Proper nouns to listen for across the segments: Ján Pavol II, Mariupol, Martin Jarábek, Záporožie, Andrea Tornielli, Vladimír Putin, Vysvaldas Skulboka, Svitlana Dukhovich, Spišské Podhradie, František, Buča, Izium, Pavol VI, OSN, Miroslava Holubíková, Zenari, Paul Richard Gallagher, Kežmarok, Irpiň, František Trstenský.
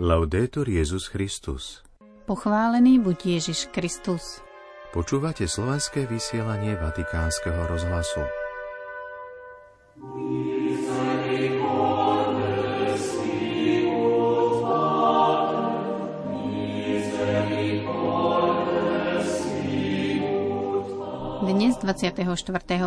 Laudetur Jezus Christus. Pochválený buď Ježiš Kristus. Počúvate slovenské vysielanie Vatikánskeho rozhlasu. Dnes, 24.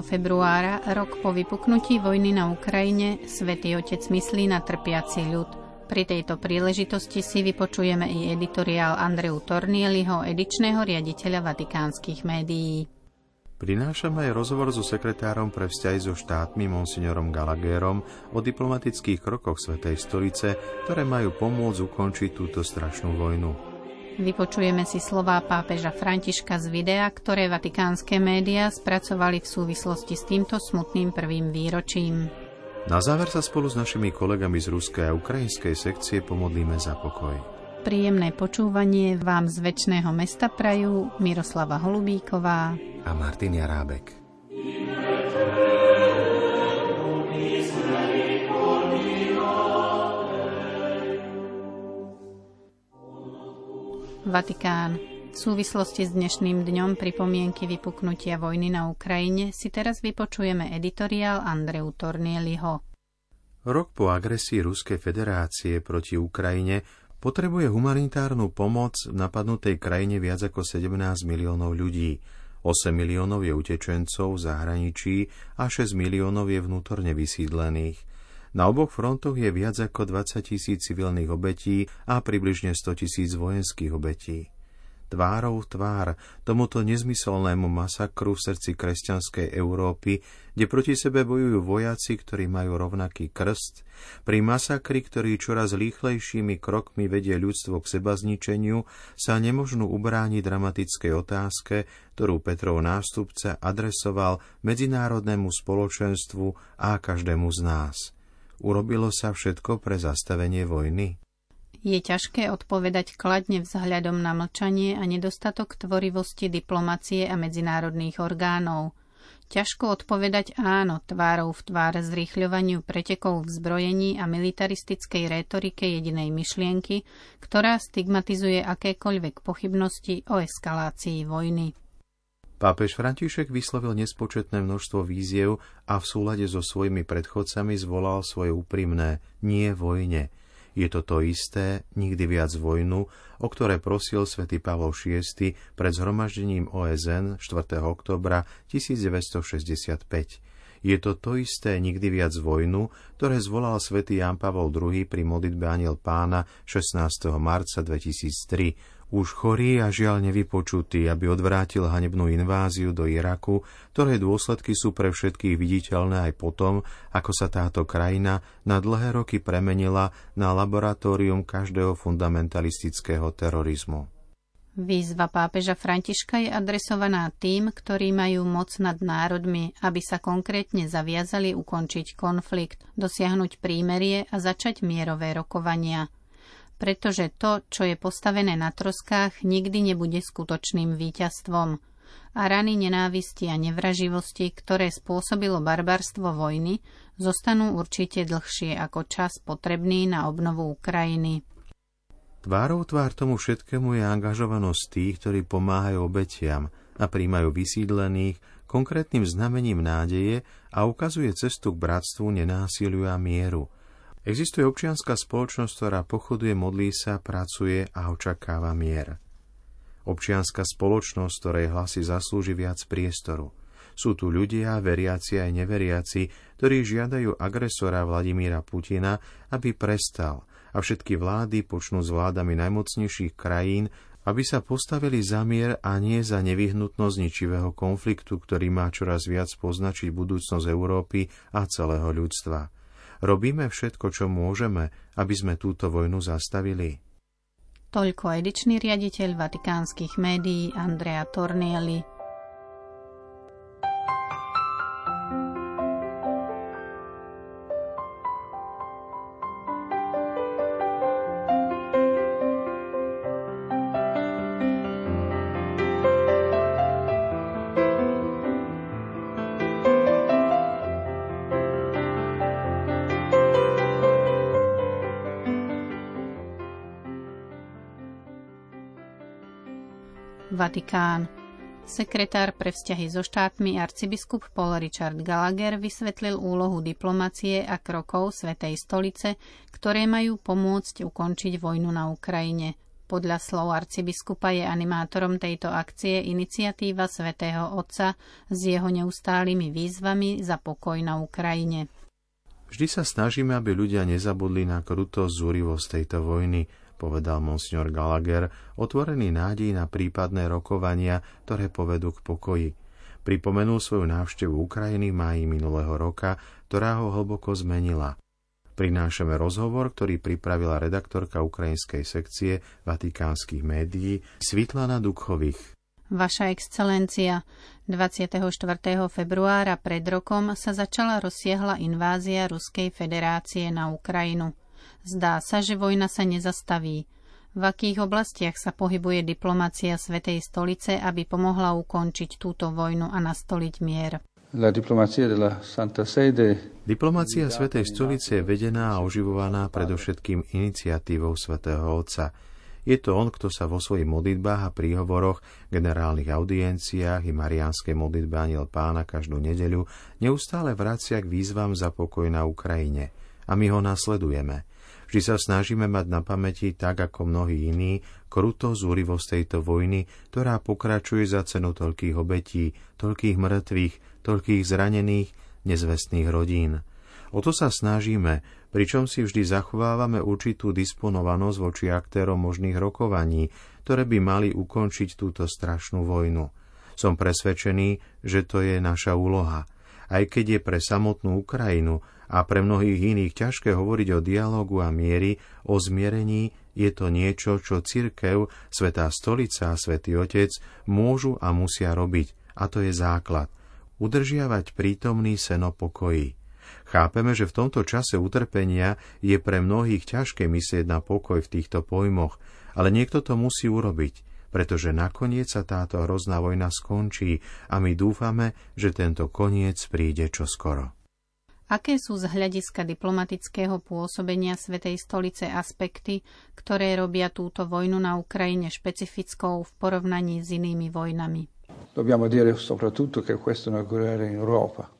februára, rok po vypuknutí vojny na Ukrajine, Svätý Otec myslí na trpiaci ľud. Pri tejto príležitosti si vypočujeme i editoriál Andreu Tornieliho, edičného riaditeľa vatikánskych médií. Prinášame aj rozhovor so sekretárom pre vzťahy so štátmi monsignorom Gallagherom o diplomatických krokoch Svätej stolice, ktoré majú pomôcť ukončiť túto strašnú vojnu. Vypočujeme si slová pápeža Františka z videa, ktoré vatikánske médiá spracovali v súvislosti s týmto smutným prvým výročím. Na záver sa spolu s našimi kolegami z ruskej a ukrajinskej sekcie pomodlíme za pokoj. Príjemné počúvanie vám z večného mesta prajú Miroslava Holubíková a Martin Jarábek. Vatikán. V súvislosti s dnešným dňom pripomienky vypuknutia vojny na Ukrajine si teraz vypočujeme editoriál Andreu Tornieliho. Rok po agresii Ruskej federácie proti Ukrajine potrebuje humanitárnu pomoc v napadnutej krajine viac ako 17 miliónov ľudí. 8 miliónov je utečencov v zahraničí a 6 miliónov je vnútorne vysídlených. Na oboch frontoch je viac ako 20 000 civilných obetí a približne 100 000 vojenských obetí. Tvárou v tvár tomuto nezmyselnému masakru v srdci kresťanskej Európy, kde proti sebe bojujú vojaci, ktorí majú rovnaký krst, pri masakri, ktorý čoraz rýchlejšími krokmi vedie ľudstvo k sebazničeniu, sa nemožno ubrániť dramatickej otázke, ktorú Petrov nástupca adresoval medzinárodnému spoločenstvu a každému z nás. Urobilo sa všetko pre zastavenie vojny? Je ťažké odpovedať kladne vzhľadom na mlčanie a nedostatok tvorivosti diplomacie a medzinárodných orgánov. Ťažko odpovedať áno tvárou v tvár zrýchľovaniu pretekov v zbrojení a militaristickej rétorike jedinej myšlienky, ktorá stigmatizuje akékoľvek pochybnosti o eskalácii vojny. Pápež František vyslovil nespočetné množstvo víziev a v súlade so svojimi predchodcami zvolal svoje úprimné nie vojne. Je to to isté, nikdy viac vojnu, o ktoré prosil svätý Pavol VI pred zhromaždením OSN 4. októbra 1965. Je to to isté, nikdy viac vojnu, ktoré zvolal svätý Ján Pavol II pri modlitbe Anjel Pána 16. marca 2003, už chorý a žiaľ nevypočutý, aby odvrátil hanebnú inváziu do Iraku, ktoré dôsledky sú pre všetkých viditeľné aj potom, ako sa táto krajina na dlhé roky premenila na laboratórium každého fundamentalistického terorizmu. Výzva pápeža Františka je adresovaná tým, ktorí majú moc nad národmi, aby sa konkrétne zaviazali ukončiť konflikt, dosiahnuť prímerie a začať mierové rokovania. Pretože to, čo je postavené na troskách, nikdy nebude skutočným víťazstvom. A rany nenávisti a nevraživosti, ktoré spôsobilo barbarstvo vojny, zostanú určite dlhšie ako čas potrebný na obnovu Ukrajiny. Tvárou tvár tomu všetkému je angažovanosť tých, ktorí pomáhajú obetiam a prijímajú vysídlených konkrétnym znamením nádeje a ukazuje cestu k bratstvu, nenásiliu a mieru. Existuje občianska spoločnosť, ktorá pochoduje, modlí sa, pracuje a očakáva mier. Občianska spoločnosť, ktorej hlasy zaslúži viac priestoru. Sú tu ľudia, veriaci aj neveriaci, ktorí žiadajú agresora Vladimíra Putina, aby prestal, a všetky vlády počnú s vládami najmocnejších krajín, aby sa postavili za mier a nie za nevyhnutnosť ničivého konfliktu, ktorý má čoraz viac poznačiť budúcnosť Európy a celého ľudstva. Robíme všetko, čo môžeme, aby sme túto vojnu zastavili. Toľko edičný riaditeľ vatikánskych médií Andrea Tornielli. Vatikán. Sekretár pre vzťahy so štátmi arcibiskup Paul Richard Gallagher vysvetlil úlohu diplomacie a krokov Svätej stolice, ktoré majú pomôcť ukončiť vojnu na Ukrajine. Podľa slov arcibiskupa je animátorom tejto akcie iniciatíva Svätého Otca s jeho neustálými výzvami za pokoj na Ukrajine. Vždy sa snažíme, aby ľudia nezabudli na krutosť zúrivosť tejto vojny, povedal monsignor Gallagher, otvorený nádej na prípadné rokovania, ktoré povedú k pokoji. Pripomenul svoju návštevu Ukrajiny v máji minulého roka, ktorá ho hlboko zmenila. Prinášame rozhovor, ktorý pripravila redaktorka ukrajinskej sekcie vatikánskych médií Svitlana Dukhovich. Vaša excelencia, 24. februára pred rokom sa začala rozsiahla invázia Ruskej federácie na Ukrajinu. Zdá sa, že vojna sa nezastaví. V akých oblastiach sa pohybuje diplomacia Svätej stolice, aby pomohla ukončiť túto vojnu a nastoliť mier? Diplomacia Svätej stolice je vedená a oživovaná predovšetkým iniciatívou Svätého Otca. Je to on, kto sa vo svojich modlitbách a príhovoroch, generálnych audienciách i mariánskej modlitbe Anjel Pána každú nedeľu neustále vracia k výzvam za pokoj na Ukrajine. A my ho nasledujeme. Vždy sa snažíme mať na pamäti, tak ako mnohí iní, krutú zúrivosť tejto vojny, ktorá pokračuje za cenu toľkých obetí, toľkých mŕtvych, toľkých zranených, nezvestných rodín. O to sa snažíme, pričom si vždy zachovávame určitú disponovanosť voči aktérom možných rokovaní, ktoré by mali ukončiť túto strašnú vojnu. Som presvedčený, že to je naša úloha. Aj keď je pre samotnú Ukrajinu a pre mnohých iných ťažké hovoriť o dialógu a miery, o zmierení, je to niečo, čo cirkev, Svätá stolica a Svätý Otec môžu a musia robiť. A to je základ. Udržiavať prítomný sen o pokoji. Chápeme, že v tomto čase utrpenia je pre mnohých ťažké myslieť na pokoj v týchto pojmoch, ale niekto to musí urobiť, pretože nakoniec sa táto hrozná vojna skončí a my dúfame, že tento koniec príde čoskoro. Aké sú z hľadiska diplomatického pôsobenia Svätej stolice aspekty, ktoré robia túto vojnu na Ukrajine špecifickou v porovnaní s inými vojnami? Dobbiamo dire soprattutto che questo è una guerra in Europa.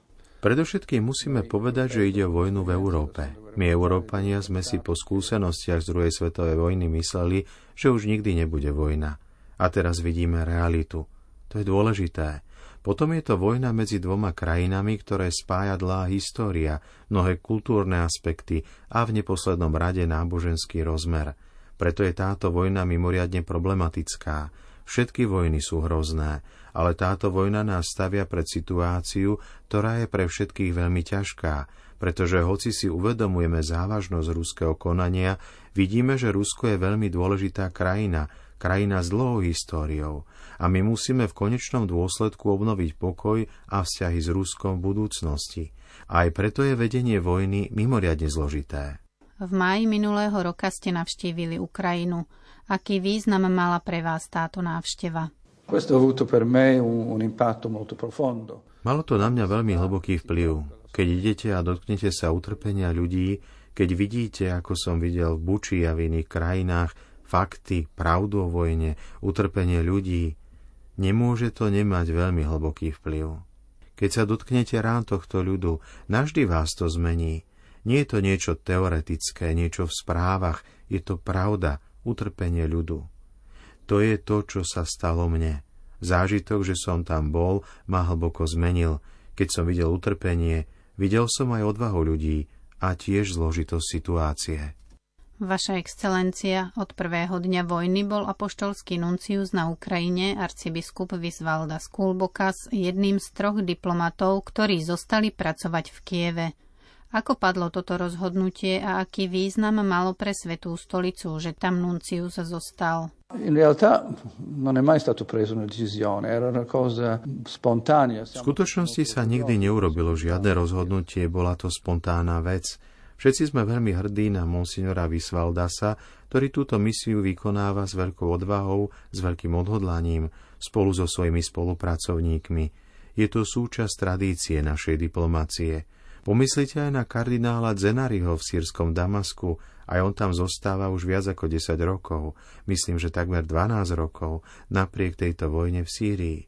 Predovšetkým musíme povedať, že ide o vojnu v Európe. My, Európania, sme si po skúsenostiach z druhej svetovej vojny mysleli, že už nikdy nebude vojna. A teraz vidíme realitu. To je dôležité. Potom je to vojna medzi dvoma krajinami, ktoré spája dlhá história, mnohé kultúrne aspekty a v neposlednom rade náboženský rozmer. Preto je táto vojna mimoriadne problematická. Všetky vojny sú hrozné, ale táto vojna nás stavia pred situáciu, ktorá je pre všetkých veľmi ťažká, pretože hoci si uvedomujeme závažnosť ruského konania, vidíme, že Rusko je veľmi dôležitá krajina, krajina s dlhou históriou a my musíme v konečnom dôsledku obnoviť pokoj a vzťahy s Ruskom v budúcnosti. Aj preto je vedenie vojny mimoriadne zložité. V máji minulého roka ste navštívili Ukrajinu. Aký význam mala pre vás táto návšteva? Malo to na mňa veľmi hlboký vplyv. Keď idete a dotknete sa utrpenia ľudí, keď vidíte, ako som videl v Buči a v iných krajinách, fakty, pravdu o vojne, utrpenie ľudí, nemôže to nemať veľmi hlboký vplyv. Keď sa dotknete rán tohto ľudu, navždy vás to zmení. Nie je to niečo teoretické, niečo v správach, je to pravda, utrpenie ľudu. To je to, čo sa stalo mne. Zážitok, že som tam bol, ma hlboko zmenil. Keď som videl utrpenie, videl som aj odvahu ľudí a tiež zložitosť situácie. Vaša excelencia, od prvého dňa vojny bol apoštolský nuncius na Ukrajine arcibiskup Vysvaldas Skulboka s jedným z troch diplomatov, ktorí zostali pracovať v Kieve. Ako padlo toto rozhodnutie a aký význam malo pre Svätú stolicu, že tam nuncius zostal? V skutočnosti sa nikdy neurobilo žiadne rozhodnutie, bola to spontánna vec. Všetci sme veľmi hrdí na monsignora Vysvaldasa, ktorý túto misiu vykonáva s veľkou odvahou, s veľkým odhodlaním, spolu so svojimi spolupracovníkmi. Je to súčasť tradície našej diplomacie. Pomyslite aj na kardinála Zenariho v sírskom Damasku Aj on tam zostáva už viac ako 10 rokov, myslím, že takmer 12 rokov, napriek tejto vojne v Sýrii.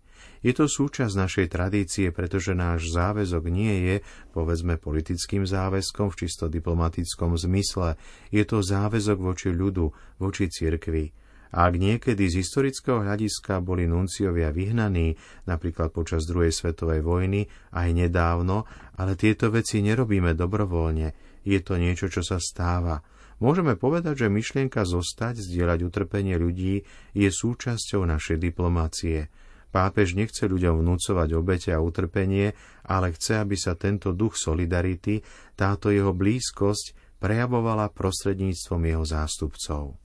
Je to súčasť našej tradície, pretože náš záväzok nie je, povedzme, politickým záväzkom v čisto diplomatickom zmysle. Je to záväzok voči ľudu, voči cirkvi. A ak niekedy z historického hľadiska boli nunciovia vyhnaní, napríklad počas druhej svetovej vojny, aj nedávno, ale tieto veci nerobíme dobrovoľne. Je to niečo, čo sa stáva. Môžeme povedať, že myšlienka zostať, zdieľať utrpenie ľudí je súčasťou našej diplomácie. Pápež nechce ľuďom vnúcovať obete a utrpenie, ale chce, aby sa tento duch solidarity, táto jeho blízkosť prejavovala prostredníctvom jeho zástupcov.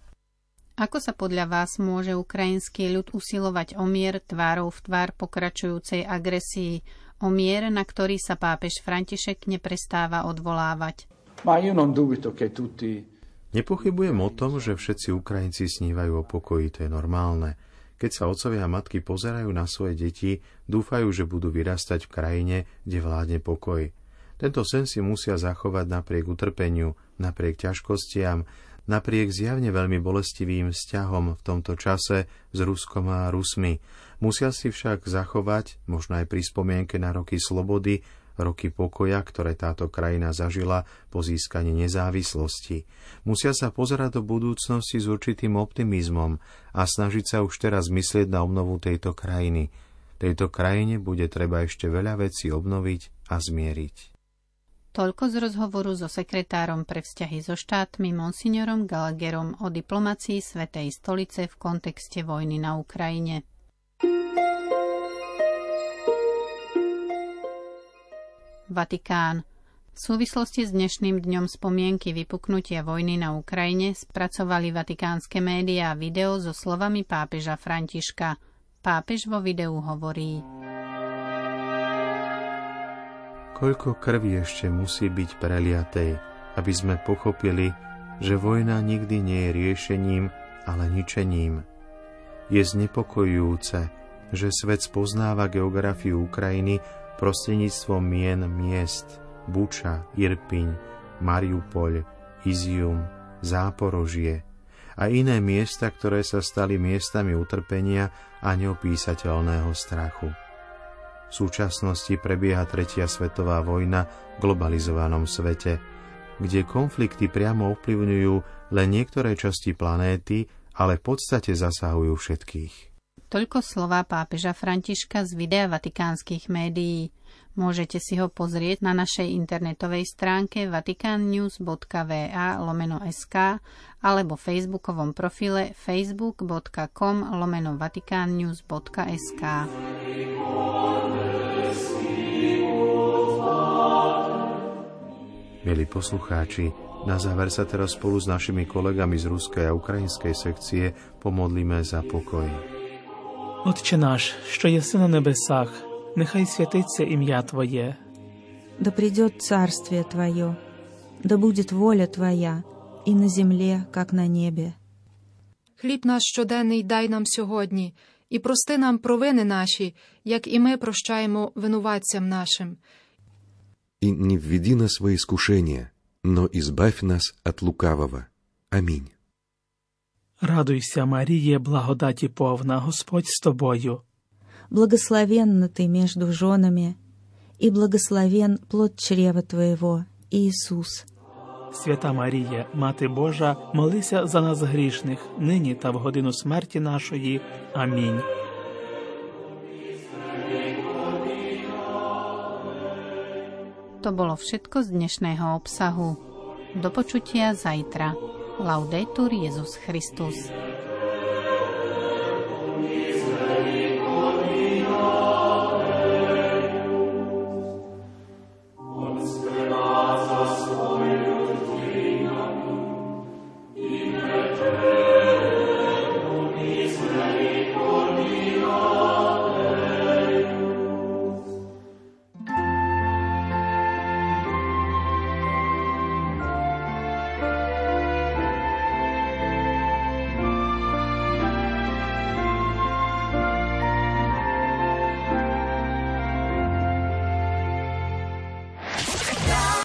Ako sa podľa vás môže ukrajinský ľud usilovať o mier tvárou v tvár pokračujúcej agresii, o mier, na ktorý sa pápež František neprestáva odvolávať? Nepochybujem o tom, že všetci Ukrajinci snívajú o pokoji, to je normálne. Keď sa otcovia a matky pozerajú na svoje deti, dúfajú, že budú vyrastať v krajine, kde vládne pokoj. Tento sen si musia zachovať napriek utrpeniu, napriek ťažkostiam, napriek zjavne veľmi bolestivým vzťahom v tomto čase s Ruskom a Rusmi. Musia si však zachovať, možno aj pri spomienke na roky slobody, roky pokoja, ktoré táto krajina zažila po získaní nezávislosti. Musia sa pozerať do budúcnosti s určitým optimizmom a snažiť sa už teraz myslieť na obnovu tejto krajiny. Tejto krajine bude treba ešte veľa vecí obnoviť a zmieriť. Toľko z rozhovoru so sekretárom pre vzťahy so štátmi monsignorom Gallagherom o diplomácii Svätej stolice v kontexte vojny na Ukrajine. Vatikán. V súvislosti s dnešným dňom spomienky vypuknutia vojny na Ukrajine spracovali vatikánske médiá video so slovami pápeža Františka. Pápež vo videu hovorí: Koľko krvi ešte musí byť preliatej, aby sme pochopili, že vojna nikdy nie je riešením, ale ničením. Je znepokojujúce, že svet spoznáva geografiu Ukrajiny prostredníctvom mien miest Buča, Irpiň, Mariupol, Izium, Záporožie a iné miesta, ktoré sa stali miestami utrpenia a neopísateľného strachu. V súčasnosti prebieha tretia svetová vojna v globalizovanom svete, kde konflikty priamo ovplyvňujú len niektoré časti planéty, ale v podstate zasahujú všetkých. Toľko slová pápeža Františka z videa vatikánskych médií. Môžete si ho pozrieť na našej internetovej stránke vaticannews.va/sk alebo facebookovom profile facebook.com/vaticannews.sk. Milí poslucháči, na záver sa teraz spolu s našimi kolegami z ruskej a ukrajinskej sekcie pomodlíme za pokoj. Отче наш, що єси на небесах, нехай святиться ім'я Твоє. Да придет царствие Твое, да будет воля Твоя, і на землі, як на небі. Хліб наш щоденний дай нам сьогодні, і прости нам провини наші, як і ми прощаємо винуватцям нашим. И не введи нас во искушение, но избавь нас от лукавого. Аминь. Радуйся, Мария, благодати полна, Господь с тобою. Благословенна ты между женами, и благословен плод чрева твоего, Иисус. Свята Марія, Мати Божа, молися за нас грішних, нині та в годину смерті нашої. Амінь. To bolo všetko z dnešného obsahu. Do počutia zajtra. Laudetur Jezus Christus.